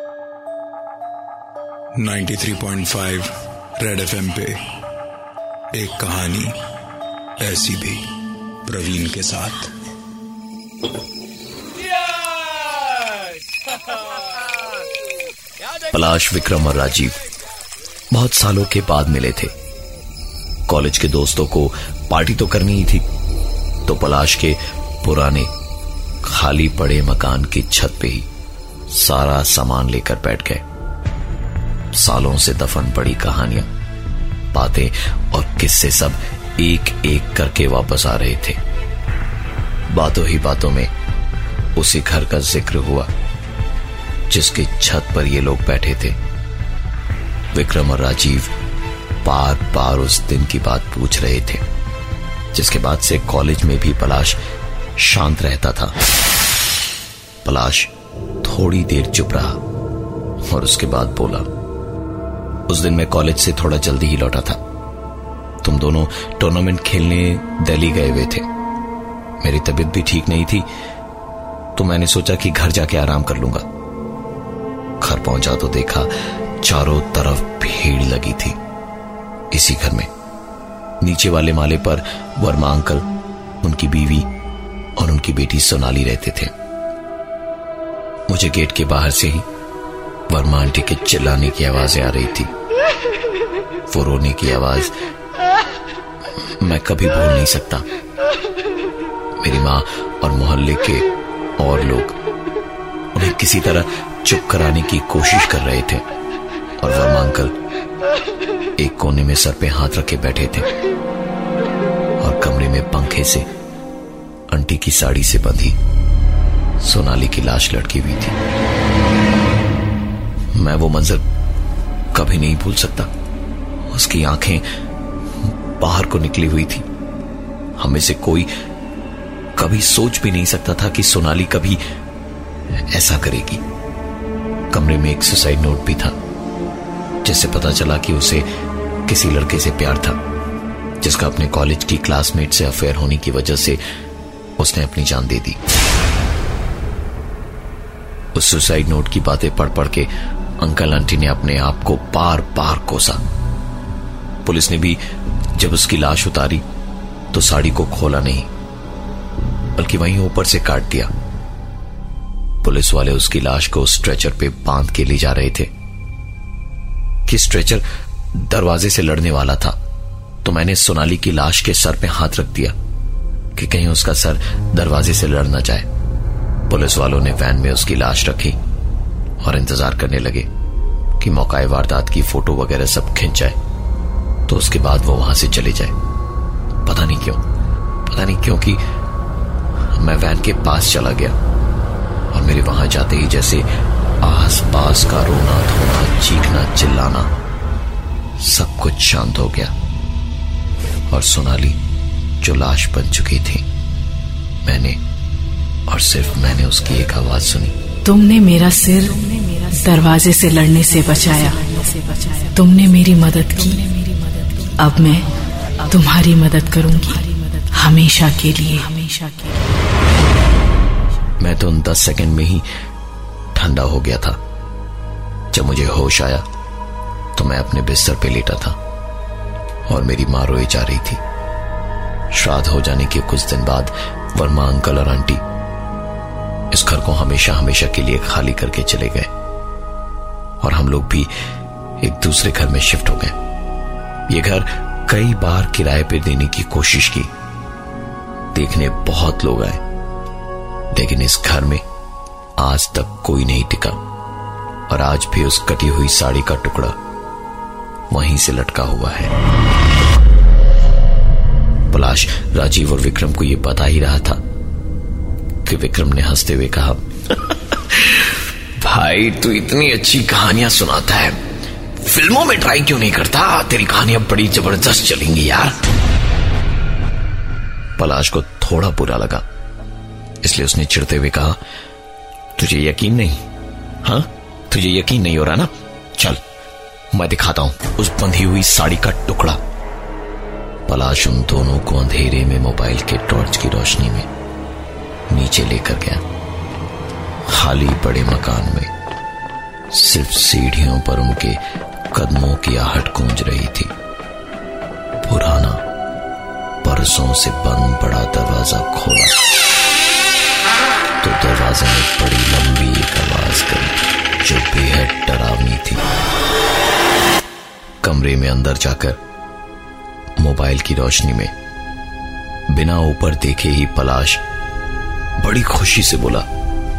93.5 red FM पे एक कहानी ऐसी भी, प्रवीण के साथ। पलाश, विक्रम और राजीव बहुत सालों के बाद मिले थे। कॉलेज के दोस्तों को पार्टी तो करनी ही थी, तो पलाश के पुराने खाली पड़े मकान की छत पे ही सारा सामान लेकर बैठ गए। सालों से दफन पड़ी कहानियां, बातें और किस्से सब एक एक करके वापस आ रहे थे। बातों ही बातों में उसी घर का जिक्र हुआ जिसकी छत पर ये लोग बैठे थे। विक्रम और राजीव बार बार उस दिन की बात पूछ रहे थे, जिसके बाद से कॉलेज में भी पलाश शांत रहता था। पलाश थोड़ी देर चुप रहा और उसके बाद बोला, उस दिन मैं कॉलेज से थोड़ा जल्दी ही लौटा था। तुम दोनों टूर्नामेंट खेलने दिल्ली गए हुए थे। मेरी तबीयत भी ठीक नहीं थी, तो मैंने सोचा कि घर जाके आराम कर लूंगा। घर पहुंचा तो देखा चारों तरफ भीड़ लगी थी। इसी घर में नीचे वाले माले पर वर्मा अंकल, उनकी बीवी और उनकी बेटी सोनाली रहते थे। मुझे गेट के बाहर से ही वर्मा आंटी के चिल्लाने की आवाजें आ रही थी। वो रोने की आवाज मैं कभी भूल नहीं सकता। मेरी माँ और मोहल्ले के और लोग उन्हें किसी तरह चुप कराने की कोशिश कर रहे थे, और वर्मा अंकल एक कोने में सर पे हाथ रखे बैठे थे और कमरे में पंखे से आंटी की साड़ी से बंधी सोनाली की लाश लटकी हुई थी। मैं वो मंजर कभी नहीं भूल सकता। उसकी आंखें बाहर को निकली हुई थी। हमें से कोई कभी सोच भी नहीं सकता था कि सोनाली कभी ऐसा करेगी। कमरे में एक सुसाइड नोट भी था, जिससे पता चला कि उसे किसी लड़के से प्यार था, जिसका अपने कॉलेज की क्लासमेट से अफेयर होने की वजह से उसने अपनी जान दे दी। उस सुसाइड नोट की बातें पढ़ पढ़ के अंकल आंटी ने अपने आप को बार बार कोसा। पुलिस ने भी जब उसकी लाश उतारी तो साड़ी को खोला नहीं, बल्कि वहीं ऊपर से काट दिया। पुलिस वाले उसकी लाश को स्ट्रेचर पे बांध के ले जा रहे थे कि स्ट्रेचर दरवाजे से लड़ने वाला था, तो मैंने सोनाली की लाश के सर पे हाथ रख दिया कि कहीं उसका सर दरवाजे से लड़ ना जाए। पुलिस वालों ने वैन में उसकी लाश रखी और इंतजार करने लगे कि मौका वारदात की फोटो वगैरह सब खिंच जाए, तो उसके बाद वो वहां से चले जाए। पता नहीं क्यों कि मैं वैन के पास चला गया, और मेरे वहां जाते ही जैसे आस पास का रोना धोना, चीखना चिल्लाना सब कुछ शांत हो गया, और सोनाली जो लाश बन चुकी थी, मैंने और सिर्फ मैंने उसकी एक आवाज सुनी, तुमने मेरा सिर दरवाजे से लड़ने से बचाया, तुमने मेरी मदद की, अब मैं तुम्हारी मदद करूंगी हमेशा के लिए। मैं तो उन 10 सेकंड में ही ठंडा हो गया था। जब मुझे होश आया तो मैं अपने बिस्तर पे लेटा था और मेरी माँ रोए जा रही थी। श्राद्ध हो जाने के कुछ दिन बाद वर्मा अंकल और आंटी इस घर को हमेशा हमेशा के लिए खाली करके चले गए, और हम लोग भी एक दूसरे घर में शिफ्ट हो गए। ये घर कई बार किराए पे देने की कोशिश की, देखने बहुत लोग आए, लेकिन इस घर में आज तक कोई नहीं टिका। और आज भी उस कटी हुई साड़ी का टुकड़ा वहीं से लटका हुआ है। पलाश राजीव और विक्रम को ये बता ही रहा था कि विक्रम ने हंसते हुए कहा, भाई तू इतनी अच्छी कहानियां सुनाता है, फिल्मों में ट्राई क्यों नहीं करता? तेरी कहानियां बड़ी जबरदस्त चलेंगी यार। पलाश को थोड़ा बुरा लगा, इसलिए उसने चिढ़ते हुए कहा, तुझे यकीन नहीं हो रहा ना? चल मैं दिखाता हूं उस बंधी हुई साड़ी का टुकड़ा। पलाश उन दोनों को अंधेरे में मोबाइल के टॉर्च की रोशनी में नीचे लेकर गया। खाली पड़े मकान में सिर्फ सीढ़ियों पर उनके कदमों की आहट गूंज रही थी। पुराना परसों से बंद पड़ा दरवाजा खोला तो दरवाजे में बड़ी लंबी एक आवाज करी जो बेहद डरावनी थी। कमरे में अंदर जाकर मोबाइल की रोशनी में बिना ऊपर देखे ही पलाश बड़ी खुशी से बोला,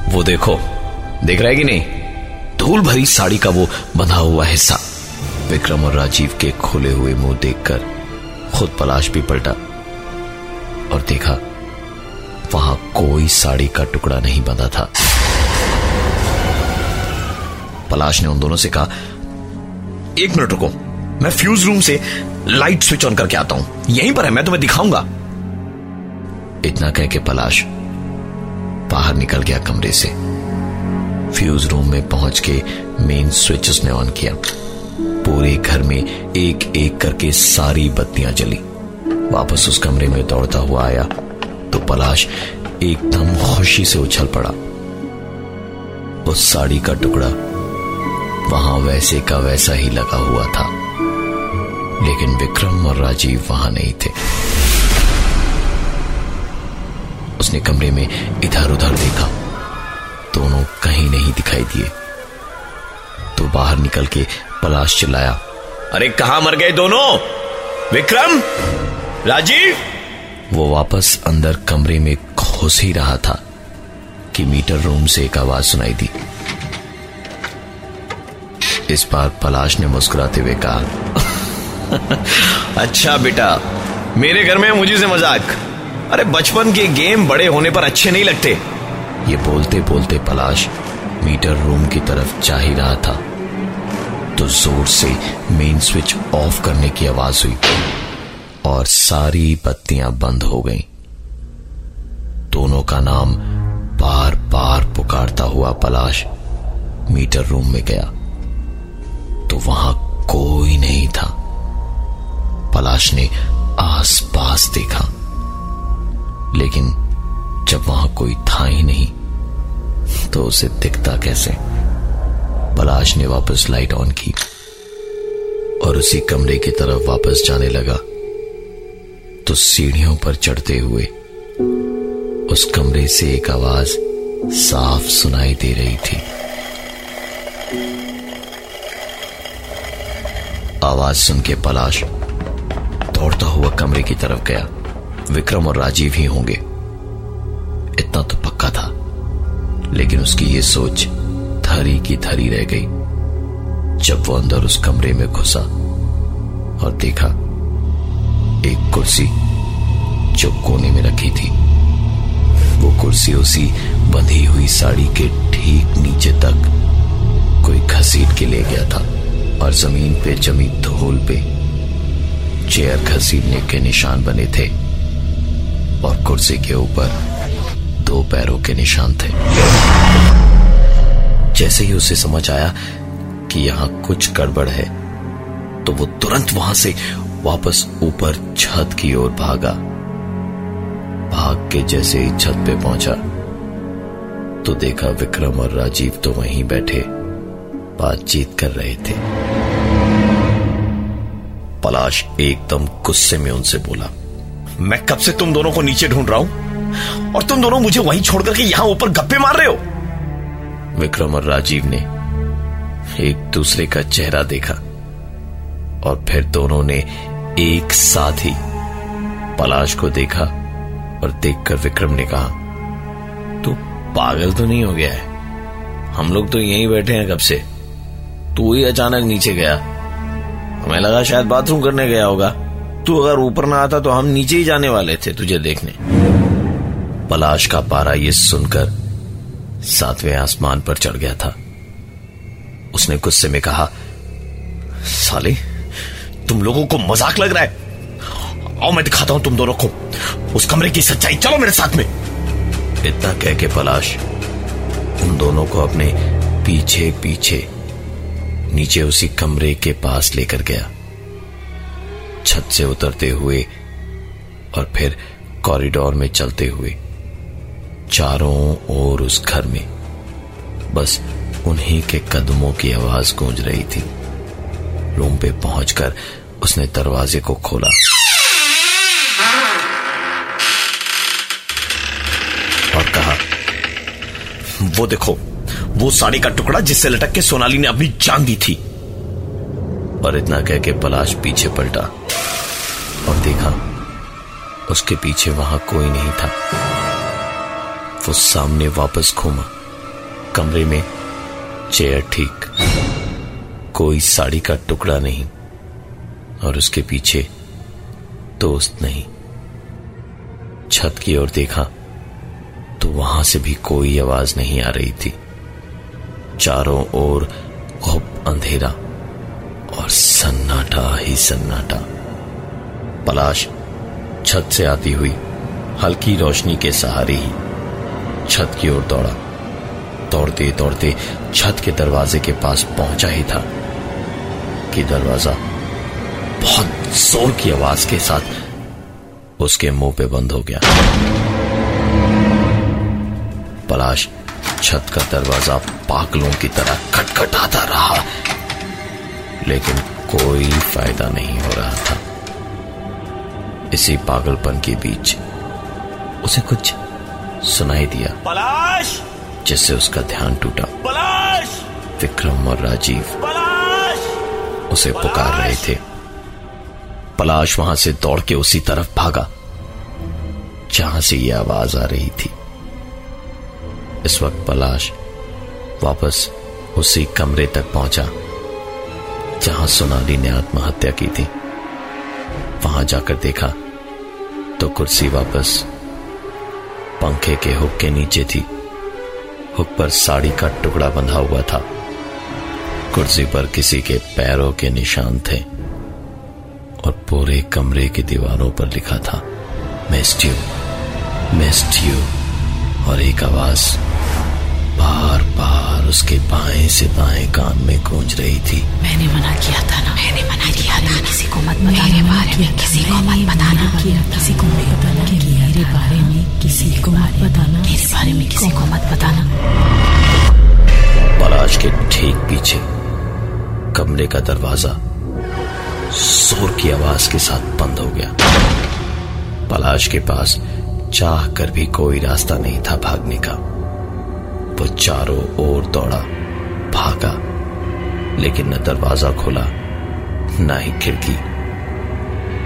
वो देखो, देख रहा है कि नहीं, धूल भरी साड़ी का वो बंधा हुआ हिस्सा। विक्रम और राजीव के खुले हुए मुंह देखकर खुद पलाश भी पलटा और देखा वहां कोई साड़ी का टुकड़ा नहीं बंधा था। पलाश ने उन दोनों से कहा, एक मिनट रुको, मैं फ्यूज रूम से लाइट स्विच ऑन करके आता हूं, यहीं पर है, मैं तुम्हें दिखाऊंगा। इतना कह के पलाश बाहर निकल गया कमरे से। फ्यूज रूम में पहुंच के मेन स्विच उसने ऑन किया। पूरे घर में एक एक करके सारी बत्तियां जली। वापस उस कमरे में दौड़ता हुआ आया तो पलाश एकदम खुशी से उछल पड़ा। उस साड़ी का टुकड़ा वहां वैसे का वैसा ही लगा हुआ था, लेकिन विक्रम और राजीव वहां नहीं थे। उसने कमरे में इधर उधर देखा, दोनों कहीं नहीं दिखाई दिए। तो बाहर निकल के पलाश चिल्लाया, अरे कहां मर गए दोनों, विक्रम, राजीव। वो वापस अंदर कमरे में घुस ही रहा था कि मीटर रूम से एक आवाज सुनाई दी। इस बार पलाश ने मुस्कुराते हुए कहा, अच्छा बेटा, मेरे घर में मुझे से मजाक, अरे बचपन के गेम बड़े होने पर अच्छे नहीं लगते। ये बोलते बोलते पलाश मीटर रूम की तरफ जा ही रहा था तो जोर से मेन स्विच ऑफ करने की आवाज हुई और सारी बत्तियां बंद हो गईं। दोनों का नाम बार बार पुकारता हुआ पलाश मीटर रूम में गया तो वहां कोई नहीं था। पलाश ने आसपास देखा, लेकिन जब वहां कोई था ही नहीं तो उसे दिखता कैसे। पलाश ने वापस लाइट ऑन की और उसी कमरे की तरफ वापस जाने लगा तो सीढ़ियों पर चढ़ते हुए उस कमरे से एक आवाज साफ सुनाई दे रही थी। आवाज सुन के पलाश दौड़ता हुआ कमरे की तरफ गया। विक्रम और राजीव ही होंगे, इतना तो पक्का था, लेकिन उसकी ये सोच धरी की धरी रह गई जब वो अंदर उस कमरे में घुसा और देखा एक कुर्सी जो कोने में रखी थी। वो कुर्सी उसी बंधी हुई साड़ी के ठीक नीचे तक कोई घसीट के ले गया था और जमीन पे जमी धूल पे चेयर घसीटने के निशान बने थे और कुर्सी के ऊपर दो पैरों के निशान थे। जैसे ही उसे समझ आया कि यहां कुछ गड़बड़ है तो वो तुरंत वहां से वापस ऊपर छत की ओर भागा। भाग के जैसे ही छत पे पहुंचा तो देखा विक्रम और राजीव तो वहीं बैठे बातचीत कर रहे थे। पलाश एकदम गुस्से में उनसे बोला, मैं कब से तुम दोनों को नीचे ढूंढ रहा हूं और तुम दोनों मुझे वहीं छोड़कर के यहां ऊपर गप्पे मार रहे हो। विक्रम और राजीव ने एक दूसरे का चेहरा देखा और फिर दोनों ने एक साथ ही पलाश को देखा और देखकर विक्रम ने कहा, तू पागल तो नहीं हो गया है, हम लोग तो यहीं बैठे हैं कब से, तू ही अचानक नीचे गया, हमें लगा शायद बाथरूम करने गया होगा, तू अगर ऊपर ना आता तो हम नीचे ही जाने वाले थे तुझे देखने। पलाश का पारा ये सुनकर सातवें आसमान पर चढ़ गया था। उसने गुस्से में कहा, साले तुम लोगों को मजाक लग रहा है, आओ मैं दिखाता हूं तुम दोनों को उस कमरे की सच्चाई, चलो मेरे साथ में। इतना कह के पलाश उन दोनों को अपने पीछे पीछे नीचे उसी कमरे के पास लेकर गया। छत से उतरते हुए और फिर कॉरिडोर में चलते हुए चारों ओर उस घर में बस उन्हीं के कदमों की आवाज गूंज रही थी। रूम पे पहुंचकर उसने दरवाजे को खोला। वो देखो, वो साड़ी का टुकड़ा जिससे लटक के सोनाली ने अपनी जान दी थी। और इतना कह के पलाश पीछे पलटा और देखा उसके पीछे वहां कोई नहीं था। वो सामने वापस घूमा, कमरे में चेयर ठीक, कोई साड़ी का टुकड़ा नहीं और उसके पीछे दोस्त नहीं। छत की ओर देखा तो वहां से भी कोई आवाज नहीं आ रही थी। चारों ओर घुप अंधेरा और सन्नाटा ही सन्नाटा। पलाश छत से आती हुई हल्की रोशनी के सहारे ही छत की ओर दौड़ा। दौड़ते दौड़ते छत के दरवाजे के पास पहुंचा ही था कि दरवाजा बहुत जोर की आवाज के साथ उसके मुंह पे बंद हो गया। पलाश छत का दरवाजा पागलों की तरह खटखटाता रहा, लेकिन कोई फायदा नहीं हो रहा था। इसी पागलपन के बीच उसे कुछ सुनाई दिया पलाश, जिससे उसका ध्यान टूटा। पलाश! विक्रम और राजीव पलाश! उसे पलाश! पुकार रहे थे। पलाश वहां से दौड़ के उसी तरफ भागा जहां से यह आवाज आ रही थी। इस वक्त पलाश वापस उसी कमरे तक पहुंचा जहां सोनाली ने आत्महत्या की थी। वहां जाकर देखा तो कुर्सी वापस पंखे के हुक के नीचे थी। हुक पर साड़ी का टुकड़ा बंधा हुआ था, कुर्सी पर किसी के पैरों के निशान थे और पूरे कमरे की दीवारों पर लिखा था मिस्ड यू। और एक आवाज बार बार उसके बाएं से बाएं कान में गूंज रही थी। मैंने मना किया था ना, मैंने मना किया था, किसी को मत बताना, किसी को मत बताना, किसी को मत बताना, मेरे बारे में किसी को मत बताना, मेरे बारे में किसी को मत बताना। पलाश के ठीक पीछे कमरे का दरवाजा जोर की आवाज के साथ बंद हो गया। पलाश के पास चाह कर भी कोई रास्ता नहीं था भागने का। वो चारों ओर दौड़ा, भागा, लेकिन न दरवाजा खोला न ही खिड़की।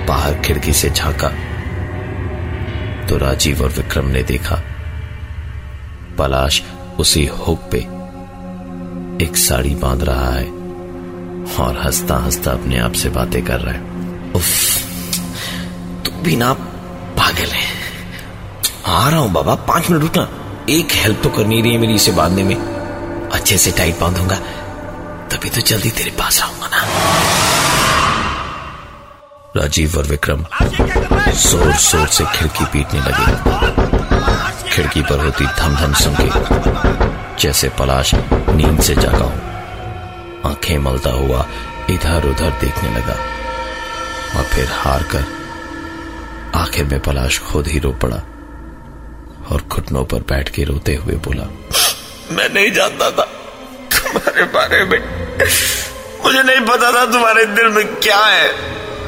बाहर खिड़की से झांका तो राजीव और विक्रम ने देखा पलाश उसी हुक पे एक साड़ी बांध रहा है और हंसता हंसता अपने आप से बातें कर रहा है। उफ, तू भी ना पागल है। आ रहा हूं बाबा, 5 मिनट रुकना, एक हेल्प तो करनी रही है मेरी। इसे बांधने में अच्छे से टाइट बांधूंगा तभी तो जल्दी तेरे पास आऊंगा ना। राजीव और विक्रम जोर जोर से खिड़की पीटने लगे। खिड़की पर होती धम धम सुन के जैसे पलाश नींद से जागा हो आंखें मलता हुआ इधर उधर देखने लगा और फिर हार कर आखिर में पलाश खुद ही रो पड़ा और घुटनों पर बैठ के रोते हुए बोला, मैं नहीं जानता था तुम्हारे बारे में, मुझे नहीं पता था तुम्हारे दिल में क्या है।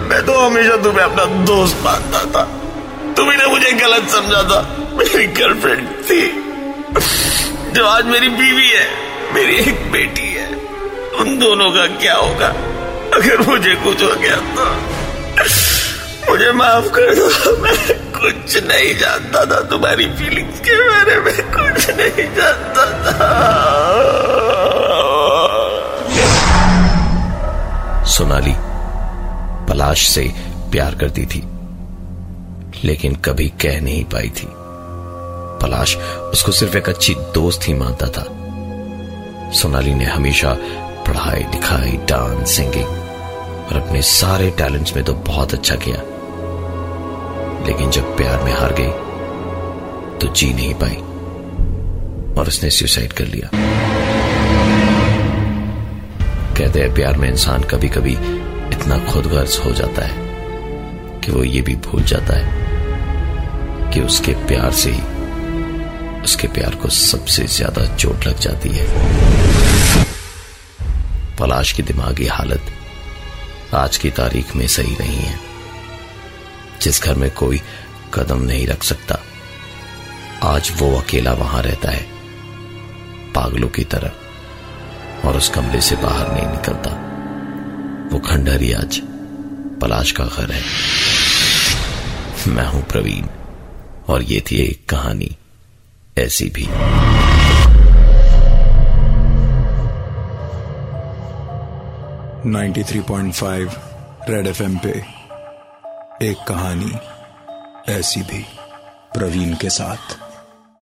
मैं तो हमेशा तुम्हें अपना दोस्त मानता था, तुम्ही ने मुझे गलत समझा था। मेरी गर्लफ्रेंड थी जो आज मेरी बीवी है, मेरी एक बेटी है। उन दोनों का क्या होगा अगर मुझे कुछ हो गया तो? मुझे माफ कर दो, मैं कुछ नहीं जानता था तुम्हारी फीलिंग्स के बारे में, कुछ नहीं जानता था। सोनाली पलाश से प्यार करती थी लेकिन कभी कह नहीं पाई थी। पलाश उसको सिर्फ एक अच्छी दोस्त ही मानता था। सोनाली ने हमेशा पढ़ाई लिखाई, डांस, सिंगिंग और अपने सारे टैलेंट्स में तो बहुत अच्छा किया, लेकिन जब प्यार में हार गई तो जी नहीं पाई और उसने सुसाइड कर लिया। कहते हैं प्यार में इंसान कभी कभी इतना खुदगर्ज हो जाता है कि वो ये भी भूल जाता है कि उसके प्यार से ही उसके प्यार को सबसे ज्यादा चोट लग जाती है। पलाश की दिमागी हालत आज की तारीख में सही नहीं है। जिस घर में कोई कदम नहीं रख सकता, आज वो अकेला वहां रहता है, पागलों की तरह, और उस कमरे से बाहर नहीं निकलता। वो खंडहर ही आज पलाश का घर है। मैं हूं प्रवीण और ये थी एक कहानी ऐसी भी। नाइन्टी 93.5 रेड एफएम पे एक कहानी ऐसी भी, प्रवीण के साथ।